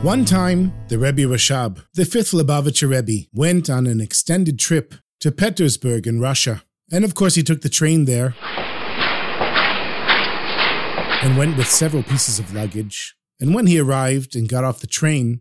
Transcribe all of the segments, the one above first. One time, the Rebbe Rashab, the 5th Lubavitcher Rebbe, went on an extended trip to Petersburg in Russia. And of course he took the train there and went with several pieces of luggage. And when he arrived and got off the train,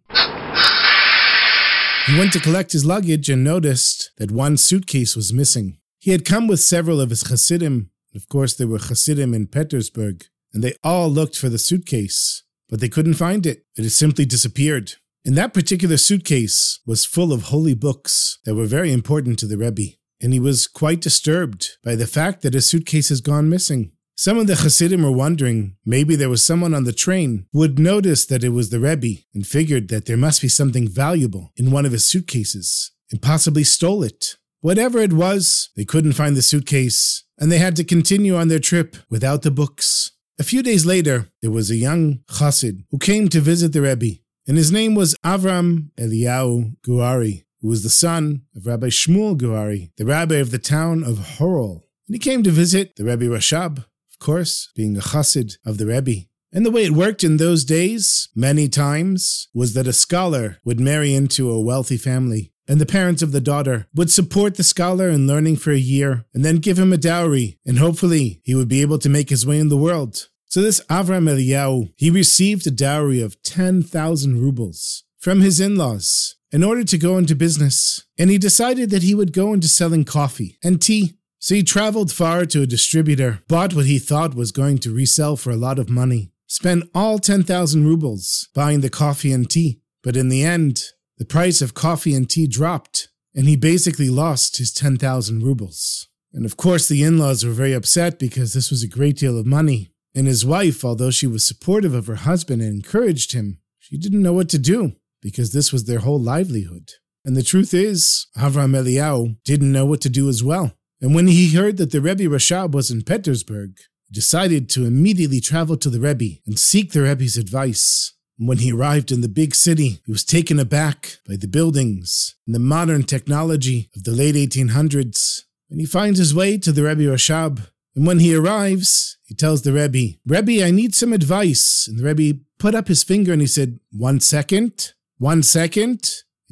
he went to collect his luggage and noticed that one suitcase was missing. He had come with several of his Hasidim. Of course there were Hasidim in Petersburg, and they all looked for the suitcase. But they couldn't find it. It had simply disappeared. And that particular suitcase was full of holy books that were very important to the Rebbe. And he was quite disturbed by the fact that his suitcase has gone missing. Some of the Hasidim were wondering, maybe there was someone on the train who had noticed that it was the Rebbe and figured that there must be something valuable in one of his suitcases and possibly stole it. Whatever it was, they couldn't find the suitcase, and they had to continue on their trip without the books. A few days later, there was a young Chassid who came to visit the Rebbe, and his name was Avram Eliyahu Gurari, who was the son of Rabbi Shmuel Gurari, the rabbi of the town of Horol. And he came to visit the Rebbe Rashab, of course, being a Chassid of the Rebbe. And the way it worked in those days, many times, was that a scholar would marry into a wealthy family, and the parents of the daughter would support the scholar in learning for a year and then give him a dowry, and hopefully he would be able to make his way in the world. So this Avram Eliyahu, he received a dowry of 10,000 rubles from his in-laws in order to go into business, and he decided that he would go into selling coffee and tea. So he traveled far to a distributor, bought what he thought was going to resell for a lot of money, spent all 10,000 rubles buying the coffee and tea, but in the end, the price of coffee and tea dropped, and he basically lost his 10,000 rubles. And of course the in-laws were very upset because this was a great deal of money. And his wife, although she was supportive of her husband and encouraged him, she didn't know what to do because this was their whole livelihood. And the truth is, Avram Eliyahu didn't know what to do as well. And when he heard that the Rebbe Rashab was in Petersburg, he decided to immediately travel to the Rebbe and seek the Rebbe's advice. When he arrived in the big city, he was taken aback by the buildings and the modern technology of the late 1800s. And he finds his way to the Rebbe Rashab. And when he arrives, he tells the Rebbe, "Rebbe, I need some advice." And the Rebbe put up his finger and he said, One second. And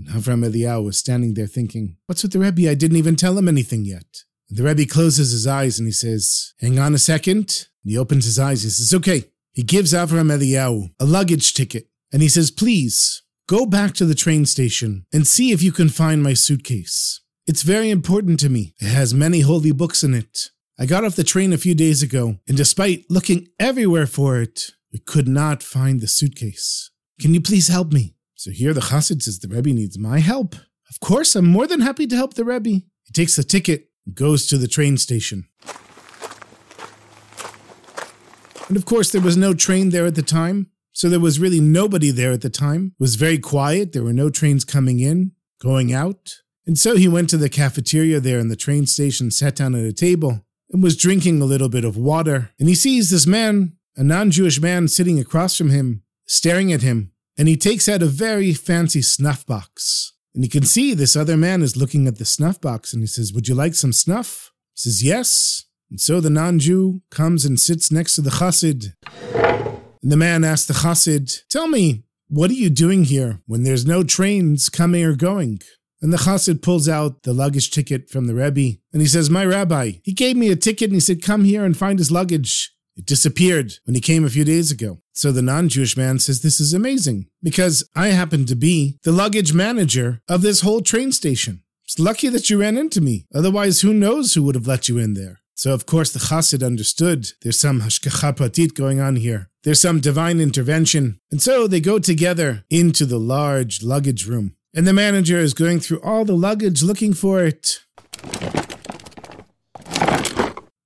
Avram Eliyahu was standing there thinking, "What's with the Rebbe? I didn't even tell him anything yet." And the Rebbe closes his eyes and he says, "Hang on a second." And he opens his eyes and he says, "Okay." He gives Avram Eliyahu a luggage ticket, and he says, "Please, go back to the train station and see if you can find my suitcase. It's very important to me. It has many holy books in it. I got off the train a few days ago, and despite looking everywhere for it, we could not find the suitcase. Can you please help me?" So here the Chassid says, "The Rebbe needs my help. Of course, I'm more than happy to help the Rebbe." He takes the ticket and goes to the train station. And of course, there was no train there at the time, so there was really nobody there at the time. It was very quiet. There were no trains coming in, going out. And so he went to the cafeteria there in the train station, sat down at a table, and was drinking a little bit of water. And he sees this man, a non-Jewish man, sitting across from him, staring at him. And he takes out a very fancy snuff box. And he can see this other man is looking at the snuff box, and he says, "Would you like some snuff?" He says, "Yes." And so the non-Jew comes and sits next to the Chassid. And the man asks the Chassid, "Tell me, what are you doing here when there's no trains coming or going?" And the Chassid pulls out the luggage ticket from the Rebbe. And he says, "My rabbi, he gave me a ticket and he said, come here and find his luggage. It disappeared when he came a few days ago." So the non-Jewish man says, "This is amazing because I happen to be the luggage manager of this whole train station. It's lucky that you ran into me. Otherwise, who knows who would have let you in there." So of course the Chassid understood there's some hashgacha pratit going on here. There's some divine intervention. And so they go together into the large luggage room. And the manager is going through all the luggage looking for it.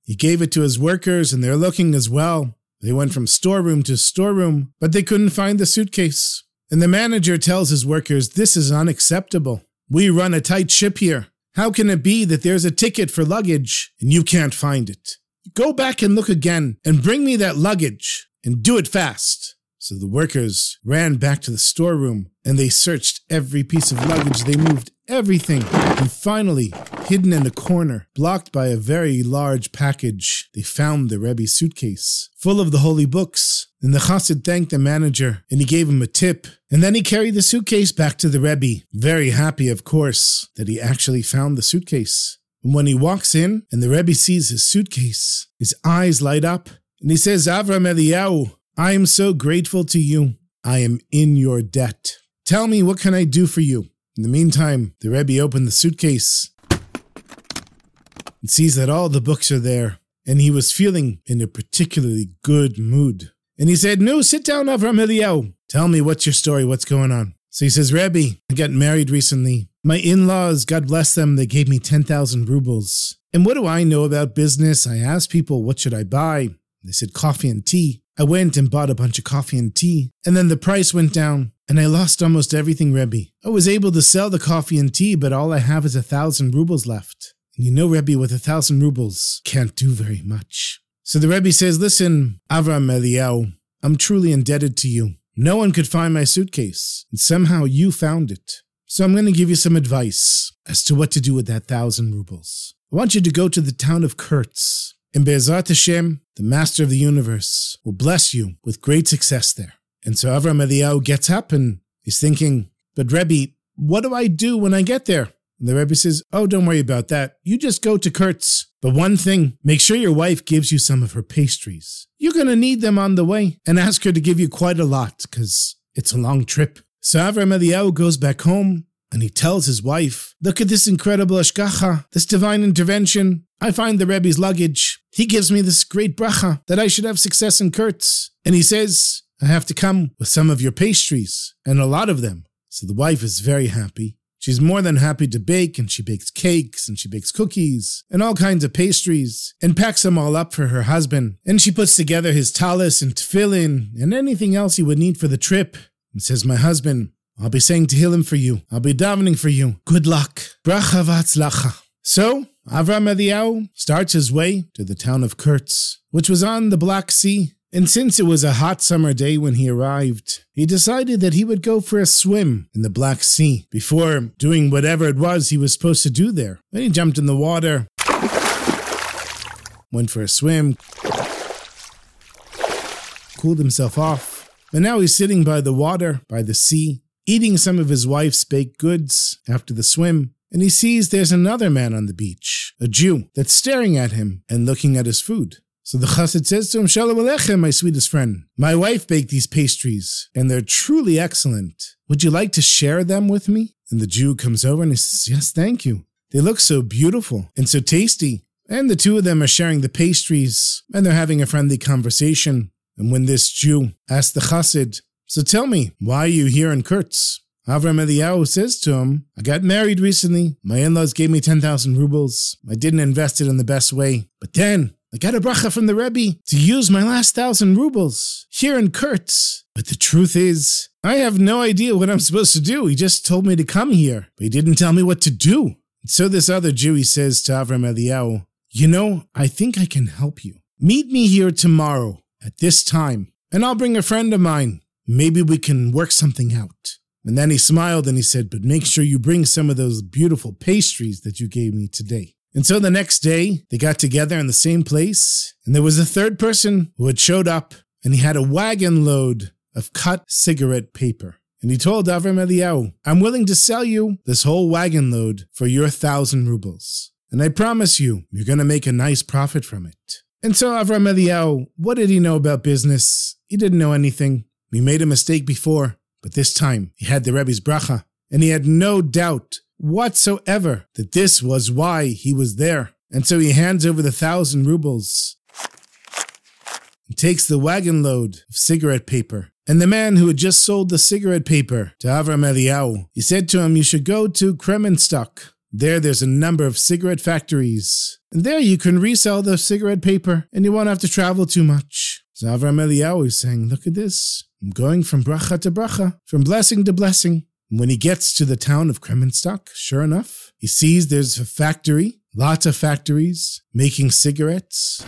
He gave it to his workers and they're looking as well. They went from storeroom to storeroom, but they couldn't find the suitcase. And the manager tells his workers, "This is unacceptable. We run a tight ship here. How can it be that there's a ticket for luggage and you can't find it? Go back and look again and bring me that luggage and do it fast." So the workers ran back to the storeroom and they searched every piece of luggage. They moved everything. And finally, hidden in a corner, blocked by a very large package, they found the Rebbe's suitcase full of the holy books. And the Chassid thanked the manager and he gave him a tip. And then he carried the suitcase back to the Rebbe, very happy, of course, that he actually found the suitcase. And when he walks in and the Rebbe sees his suitcase, his eyes light up and he says, "Avram Eliyahu, I am so grateful to you. I am in your debt. Tell me, what can I do for you?" In the meantime, the Rebbe opened the suitcase and sees that all the books are there. And he was feeling in a particularly good mood. And he said, "No, sit down, Avram Eliyahu. Tell me, what's your story? What's going on?" So he says, "Rebbe, I got married recently. My in-laws, God bless them, they gave me 10,000 rubles. And what do I know about business? I asked people, what should I buy? They said coffee and tea. I went and bought a bunch of coffee and tea. And then the price went down. And I lost almost everything, Rebbe. I was able to sell the coffee and tea, but all I have is 1,000 rubles left. And you know, Rebbe, with 1,000 rubles, can't do very much." So the Rebbe says, "Listen, Avram Eliyahu, I'm truly indebted to you. No one could find my suitcase, and somehow you found it. So I'm going to give you some advice as to what to do with that 1,000 rubles. I want you to go to the town of Kurtz, and Be'ezrat Hashem, the master of the universe, will bless you with great success there." And so Avram Eliyahu gets up and he's thinking, "But Rebbe, what do I do when I get there?" And the Rebbe says, "Oh, don't worry about that. You just go to Kurtz. But one thing, make sure your wife gives you some of her pastries. You're going to need them on the way, and ask her to give you quite a lot, because it's a long trip." So Avram Eliyahu goes back home and he tells his wife, "Look at this incredible ashgacha, this divine intervention. I find the Rebbe's luggage. He gives me this great bracha that I should have success in Kurtz. And he says, I have to come with some of your pastries, and a lot of them." So the wife is very happy. She's more than happy to bake, and she bakes cakes, and she bakes cookies, and all kinds of pastries, and packs them all up for her husband. And she puts together his talis and tefillin, and anything else he would need for the trip. And says, "My husband, I'll be saying tehillim for you. I'll be davening for you. Good luck. Bracha v'atzlacha." So Avram Eliyahu starts his way to the town of Kurtz, which was on the Black Sea. And since it was a hot summer day when he arrived, he decided that he would go for a swim in the Black Sea before doing whatever it was he was supposed to do there. Then he jumped in the water, went for a swim, cooled himself off, and now he's sitting by the water, by the sea, eating some of his wife's baked goods after the swim. And he sees there's another man on the beach, a Jew, that's staring at him and looking at his food. So the Chassid says to him, "Shalom Aleichem, my sweetest friend. My wife baked these pastries, and they're truly excellent. Would you like to share them with me?" And the Jew comes over and he says, "Yes, thank you. They look so beautiful and so tasty." And the two of them are sharing the pastries, and they're having a friendly conversation. And when this Jew asks the Chassid, "So tell me, why are you here in Kurtz?" Avram Eliyahu says to him, "I got married recently. My in-laws gave me 10,000 rubles. I didn't invest it in the best way. But then, I got a bracha from the Rebbe to use my last 1,000 rubles here in Kurtz. But the truth is, I have no idea what I'm supposed to do. He just told me to come here, but he didn't tell me what to do." And so this other Jew, he says to Avram Eliyahu, "You know, I think I can help you. Meet me here tomorrow at this time, and I'll bring a friend of mine. Maybe we can work something out." And then he smiled and he said, "But make sure you bring some of those beautiful pastries that you gave me today." And so the next day, they got together in the same place, and there was a third person who had showed up, and he had a wagon load of cut cigarette paper. And he told Avram Eliyahu, "I'm willing to sell you this whole wagon load for your 1,000 rubles. And I promise you, you're going to make a nice profit from it." And so Avram Eliyahu, what did he know about business? He didn't know anything. He made a mistake before. But this time, he had the Rebbe's bracha, and he had no doubt whatsoever that this was why he was there. And so he hands over the 1,000 rubles and takes the wagon load of cigarette paper. And the man who had just sold the cigarette paper to Avram Eliyahu, he said to him, "You should go to Kremenstock. There's a number of cigarette factories. And there you can resell the cigarette paper, and you won't have to travel too much." So Avram Eliyahu is saying, look at this. I'm going from bracha to bracha, from blessing to blessing. And when he gets to the town of Kremenstock, sure enough, he sees there's a factory, lots of factories, making cigarettes.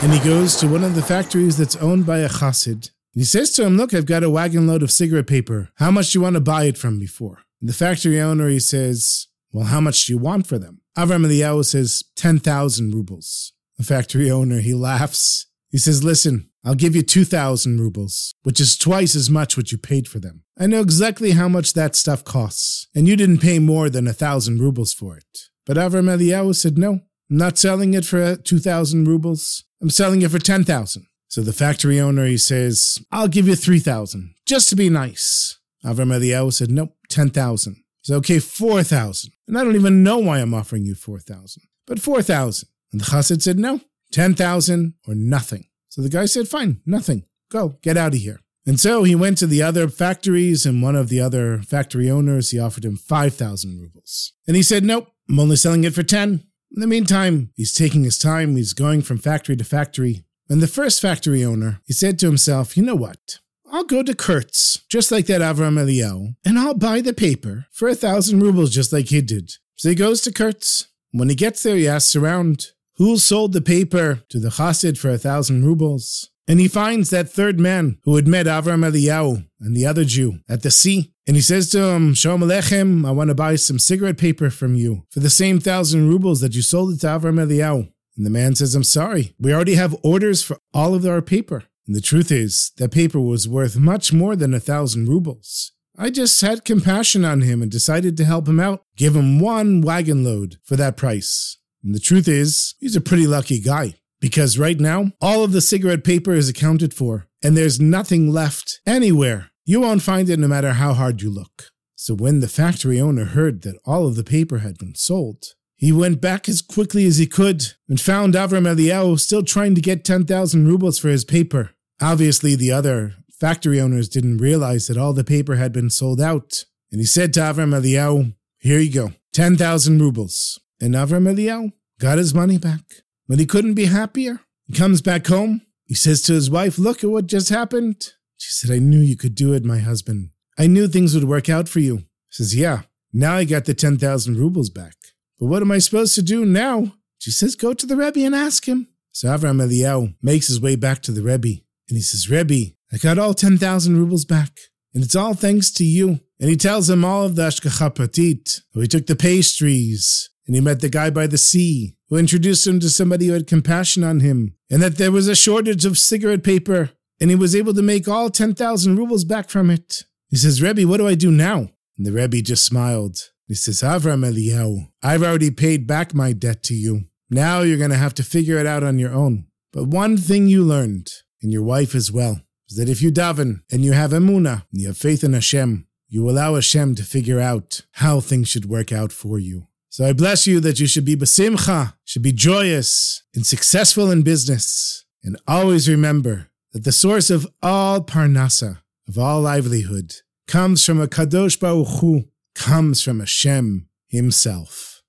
And he goes to one of the factories that's owned by a Chassid. And he says to him, look, I've got a wagon load of cigarette paper. How much do you want to buy it from me for? And the factory owner, he says, well, how much do you want for them? Avram Eliyahu says, 10,000 rubles. The factory owner, he laughs. He says, listen, I'll give you 2,000 rubles, which is twice as much what you paid for them. I know exactly how much that stuff costs, and you didn't pay more than 1,000 rubles for it. But Avram Eliyahu said, no, I'm not selling it for 2,000 rubles. I'm selling it for 10,000. So the factory owner, he says, I'll give you 3,000, just to be nice. Avram Eliyahu said, nope, 10,000. So okay, 4,000. And I don't even know why I'm offering you 4,000, but 4,000. And the Chassid said, no, 10,000 or nothing. So the guy said, fine, nothing. Go, get out of here. And so he went to the other factories, and one of the other factory owners, he offered him 5,000 rubles. And he said, nope, I'm only selling it for 10. In the meantime, he's taking his time. He's going from factory to factory. And the first factory owner, he said to himself, you know what? I'll go to Kurtz, just like that Avram Eliyahu, and I'll buy the paper for 1,000 rubles, just like he did. So he goes to Kurtz. When he gets there, he asks around, who sold the paper to the Chassid for 1,000 rubles? And he finds that third man who had met Avram Eliyahu and the other Jew at the sea. And he says to him, Shalom Aleichem, I want to buy some cigarette paper from you for the same 1,000 rubles that you sold it to Avram Eliyahu. And the man says, I'm sorry, we already have orders for all of our paper. And the truth is, that paper was worth much more than 1,000 rubles. I just had compassion on him and decided to help him out, give him one wagon load for that price. And the truth is, he's a pretty lucky guy, because right now, all of the cigarette paper is accounted for, and there's nothing left anywhere. You won't find it no matter how hard you look. So when the factory owner heard that all of the paper had been sold, he went back as quickly as he could and found Avram Eliyahu still trying to get 10,000 rubles for his paper. Obviously, the other factory owners didn't realize that all the paper had been sold out. And he said to Avram Eliyahu, here you go, 10,000 rubles. And Avram Eliyahu got his money back. But he couldn't be happier. He comes back home. He says to his wife, look at what just happened. She said, I knew you could do it, my husband. I knew things would work out for you. He says, yeah, now I got the 10,000 rubles back. But what am I supposed to do now? She says, go to the Rebbe and ask him. So Avram Eliyahu makes his way back to the Rebbe. And he says, Rebbe, I got all 10,000 rubles back. And it's all thanks to you. And he tells him all of the Ashkacha Pratit. So he took the pastries. And he met the guy by the sea, who introduced him to somebody who had compassion on him, and that there was a shortage of cigarette paper, and he was able to make all 10,000 rubles back from it. He says, Rebbe, what do I do now? And the Rebbe just smiled. He says, Avram Eliyahu, I've already paid back my debt to you. Now you're going to have to figure it out on your own. But one thing you learned, and your wife as well, is that if you daven, and you have emunah, and you have faith in Hashem, you allow Hashem to figure out how things should work out for you. So I bless you that you should be basimcha, should be joyous and successful in business. And always remember that the source of all parnasa, of all livelihood, comes from a Kadosh Baruch Hu, comes from Hashem himself.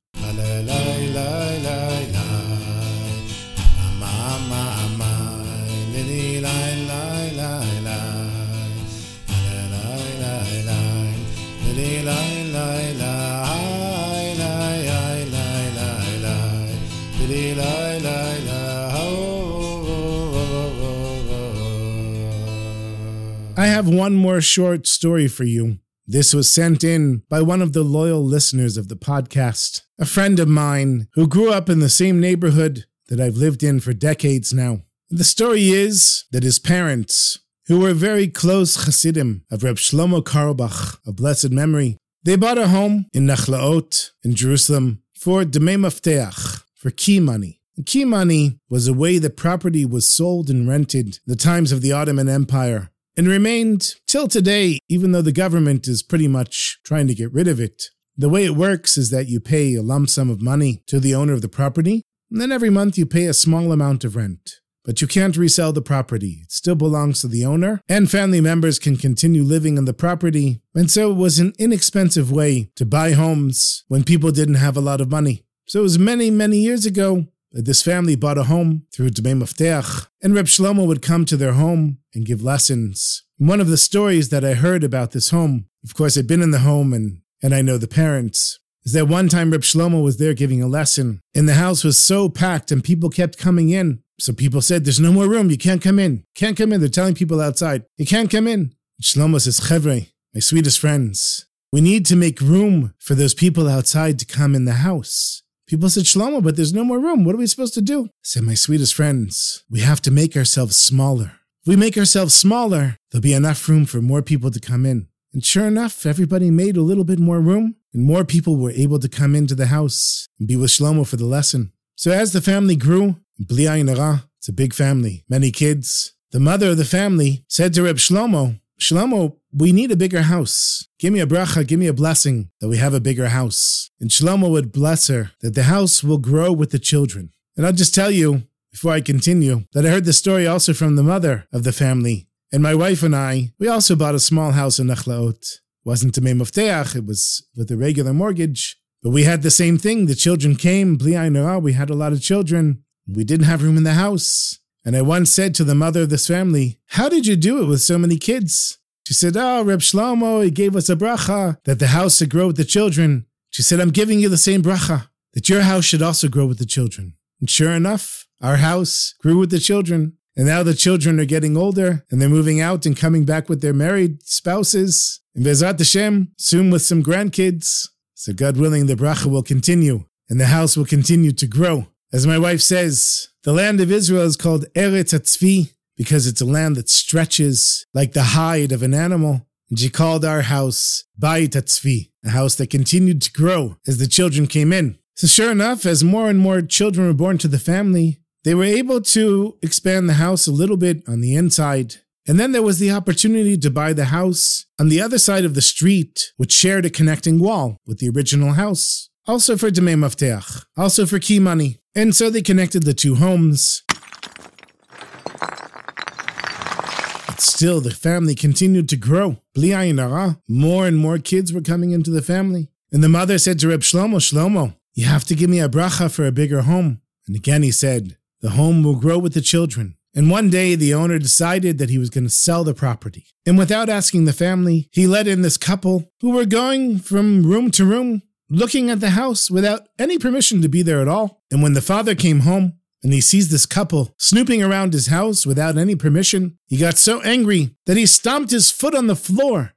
I have one more short story for you. This was sent in by one of the loyal listeners of the podcast, a friend of mine who grew up in the same neighborhood that I've lived in for decades now. The story is that his parents, who were very close Hasidim of Reb Shlomo Carlebach, of blessed memory, they bought a home in Nachlaot in Jerusalem for Demei Mafteach, for key money. Key money was a way the property was sold and rented in the times of the Ottoman Empire, and remained till today, even though the government is pretty much trying to get rid of it. The way it works is that you pay a lump sum of money to the owner of the property, and then every month you pay a small amount of rent. But you can't resell the property. It still belongs to the owner, and family members can continue living on the property. And so it was an inexpensive way to buy homes when people didn't have a lot of money. So it was many, many years ago This family bought a home through Dmei Mafteach, and Reb Shlomo would come to their home and give lessons. One of the stories that I heard about this home, of course I'd been in the home and I know the parents, is that one time Reb Shlomo was there giving a lesson, and the house was so packed and people kept coming in. So people said, there's no more room, you can't come in. Can't come in, they're telling people outside, you can't come in. Shlomo says, Chevre, my sweetest friends, we need to make room for those people outside to come in the house. People said, Shlomo, but there's no more room. What are we supposed to do? I said, my sweetest friends, we have to make ourselves smaller. If we make ourselves smaller, there'll be enough room for more people to come in. And sure enough, everybody made a little bit more room, and more people were able to come into the house and be with Shlomo for the lesson. So as the family grew, Bli Ayin Hara, it's a big family, many kids, the mother of the family said to Reb Shlomo, Shlomo, we need a bigger house. Give me a bracha, give me a blessing that we have a bigger house. And Shlomo would bless her that the house will grow with the children. And I'll just tell you, before I continue, that I heard the story also from the mother of the family. And my wife and I, we also bought a small house in Nachlaot. It wasn't a Dmei Mafteach, it was with a regular mortgage. But we had the same thing. The children came, Bli Ayin Hara, we had a lot of children. We didn't have room in the house. And I once said to the mother of this family, how did you do it with so many kids? She said, Reb Shlomo, he gave us a bracha that the house should grow with the children. She said, I'm giving you the same bracha, that your house should also grow with the children. And sure enough, our house grew with the children. And now the children are getting older, and they're moving out and coming back with their married spouses. And Bezrat Hashem, soon with some grandkids. So God willing, the bracha will continue, and the house will continue to grow. As my wife says, the land of Israel is called Eretz HaTzvi because it's a land that stretches like the hide of an animal. And she called our house Bayit HaTzvi, a house that continued to grow as the children came in. So sure enough, as more and more children were born to the family, they were able to expand the house a little bit on the inside. And then there was the opportunity to buy the house on the other side of the street, which shared a connecting wall with the original house. Also for Dmei Mafteach, also for key money. And so they connected the two homes. But still, the family continued to grow. Bli Ayin Hara, more and more kids were coming into the family. And the mother said to Reb Shlomo, Shlomo, you have to give me a bracha for a bigger home. And again he said, the home will grow with the children. And one day the owner decided that he was going to sell the property. And without asking the family, he let in this couple who were going from room to room, looking at the house without any permission to be there at all. And when the father came home and he sees this couple snooping around his house without any permission, he got so angry that he stomped his foot on the floor.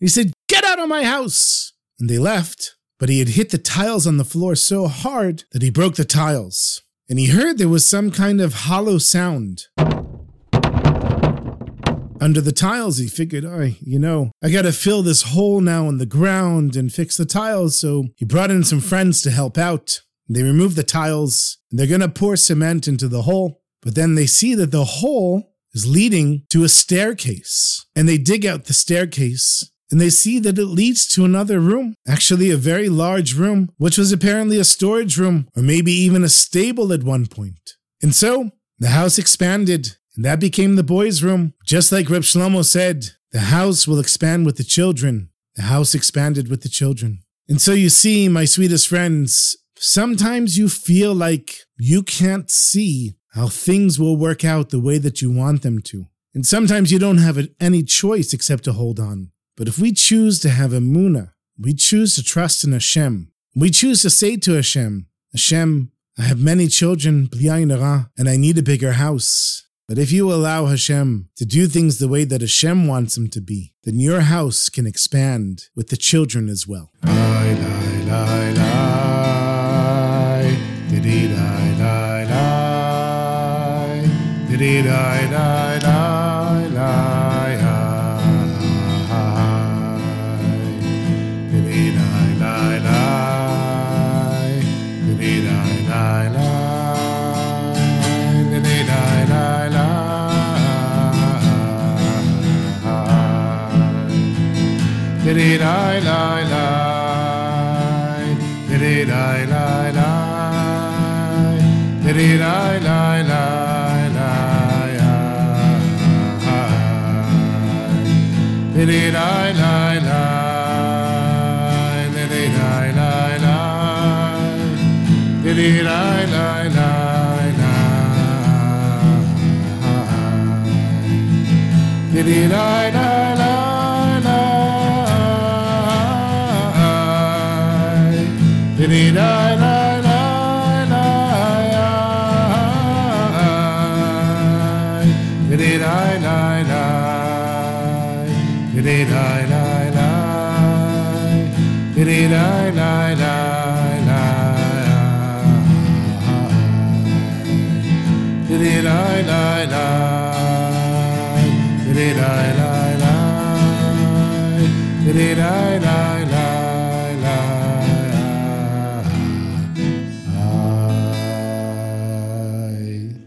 He said, get out of my house! And they left, but he had hit the tiles on the floor so hard that he broke the tiles. And he heard there was some kind of hollow sound under the tiles. He figured, I gotta fill this hole now in the ground and fix the tiles. So he brought in some friends to help out. They remove the tiles, and they're gonna pour cement into the hole. But then they see that the hole is leading to a staircase. And they dig out the staircase, and they see that it leads to another room. Actually, a very large room, which was apparently a storage room, or maybe even a stable at one point. And so, the house expanded. And that became the boys' room. Just like Reb Shlomo said, the house will expand with the children. The house expanded with the children. And so you see, my sweetest friends, sometimes you feel like you can't see how things will work out the way that you want them to. And sometimes you don't have any choice except to hold on. But if we choose to have emunah, we choose to trust in Hashem, we choose to say to Hashem, Hashem, I have many children, Bli Ayin Hara, and I need a bigger house. But if you allow Hashem to do things the way that Hashem wants him to be, then your house can expand with the children as well. Did di la la la la di di la la la la di di la la.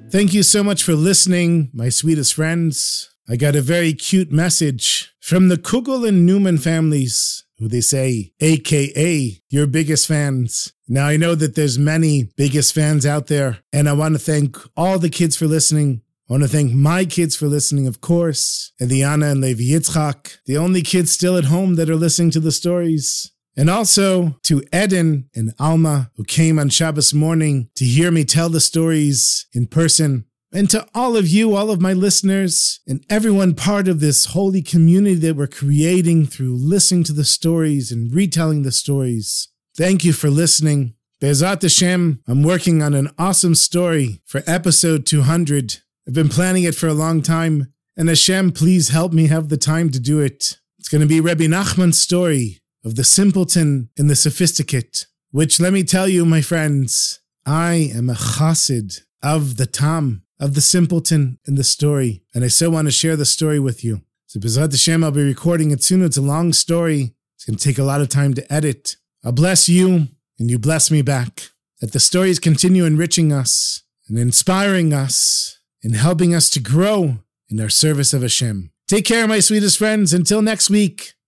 Thank you so much for listening, my sweetest friends. I got a very cute message from the Kugel and Newman families, who they say, AKA, your biggest fans. Now, I know that there's many biggest fans out there, and I want to thank all the kids for listening. I want to thank my kids for listening, of course, and Eliana and Levi Yitzchak, the only kids still at home that are listening to the stories. And also to Eden and Alma, who came on Shabbos morning to hear me tell the stories in person. And to all of you, all of my listeners, and everyone part of this holy community that we're creating through listening to the stories and retelling the stories, thank you for listening. Be'ezrat Hashem, I'm working on an awesome story for episode 200. I've been planning it for a long time, and Hashem, please help me have the time to do it. It's going to be Rabbi Nachman's story of the simpleton and the sophisticate, which, let me tell you, my friends, I am a chassid of the tam, of the simpleton in the story, and I so want to share the story with you. So B'ezrat Hashem, I'll be recording it soon. It's a long story. It's going to take a lot of time to edit. I'll bless you, and you bless me back. That the stories continue enriching us, and inspiring us, and helping us to grow in our service of Hashem. Take care, my sweetest friends. Until next week,